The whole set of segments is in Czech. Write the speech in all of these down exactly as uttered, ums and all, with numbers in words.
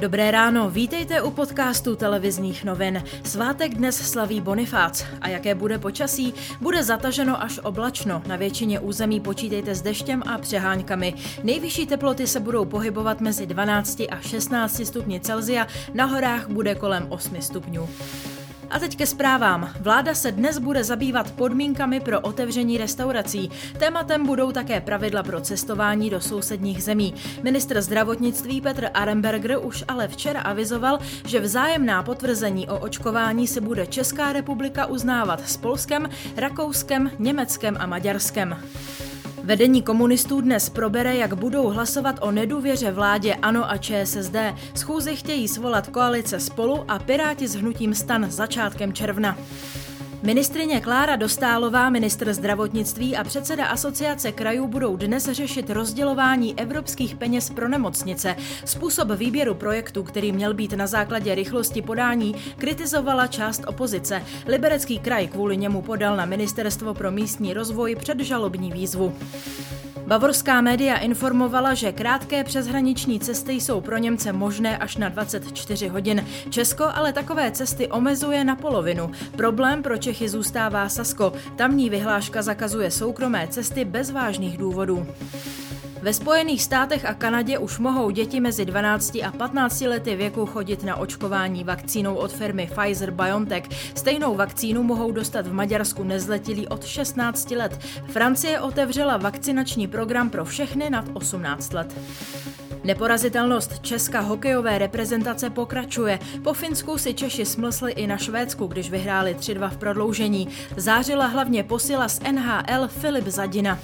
Dobré ráno, vítejte u podcastu televizních novin. Svátek dnes slaví Bonifác a jaké bude počasí, bude zataženo až oblačno. Na většině území počítejte s deštěm a přeháňkami. Nejvyšší teploty se budou pohybovat mezi dvanácti a šestnácti stupni Celsia, na horách bude kolem osmi stupňů. A teď ke zprávám. Vláda se dnes bude zabývat podmínkami pro otevření restaurací. Tématem budou také pravidla pro cestování do sousedních zemí. Ministr zdravotnictví Petr Arenberg už ale včera avizoval, že vzájemná potvrzení o očkování se bude Česká republika uznávat s Polskem, Rakouskem, Německem a Maďarskem. Vedení komunistů dnes probere, jak budou hlasovat o nedůvěře vládě ANO a ČSSD. Schůzi chtějí svolat koalice Spolu a Piráti s hnutím STAN začátkem června. Ministryně Klára Dostálová, ministr zdravotnictví a předseda Asociace krajů budou dnes řešit rozdělování evropských peněz pro nemocnice. Způsob výběru projektu, který měl být na základě rychlosti podání, kritizovala část opozice. Liberecký kraj kvůli němu podal na Ministerstvo pro místní rozvoj předžalobní výzvu. Bavorská média informovala, že krátké přeshraniční cesty jsou pro Němce možné až na dvacet čtyři hodin. Česko ale takové cesty omezuje na polovinu. Problém pro Čechy zůstává Sasko. Tamní vyhláška zakazuje soukromé cesty bez vážných důvodů. Ve Spojených státech a Kanadě už mohou děti mezi dvanácti a patnácti lety věku chodit na očkování vakcínou od firmy Pfizer-BioNTech. Stejnou vakcínu mohou dostat v Maďarsku nezletilí od šestnácti let. Francie otevřela vakcinační program pro všechny nad osmnáct let. Neporazitelnost česká hokejové reprezentace pokračuje. Po Finsku si Češi smlsli i na Švédsku, když vyhráli tři dva v prodloužení. Zářila hlavně posila z N H L Filip Zadina.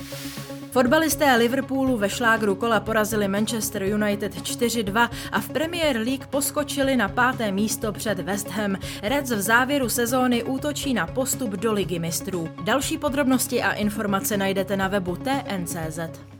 Fotbalisté Liverpoolu ve šlágru kola porazili Manchester United čtyři dva a v Premier League poskočili na páté místo před West Ham. Reds v závěru sezóny útočí na postup do Ligy mistrů. Další podrobnosti a informace najdete na webu tn tečka cz.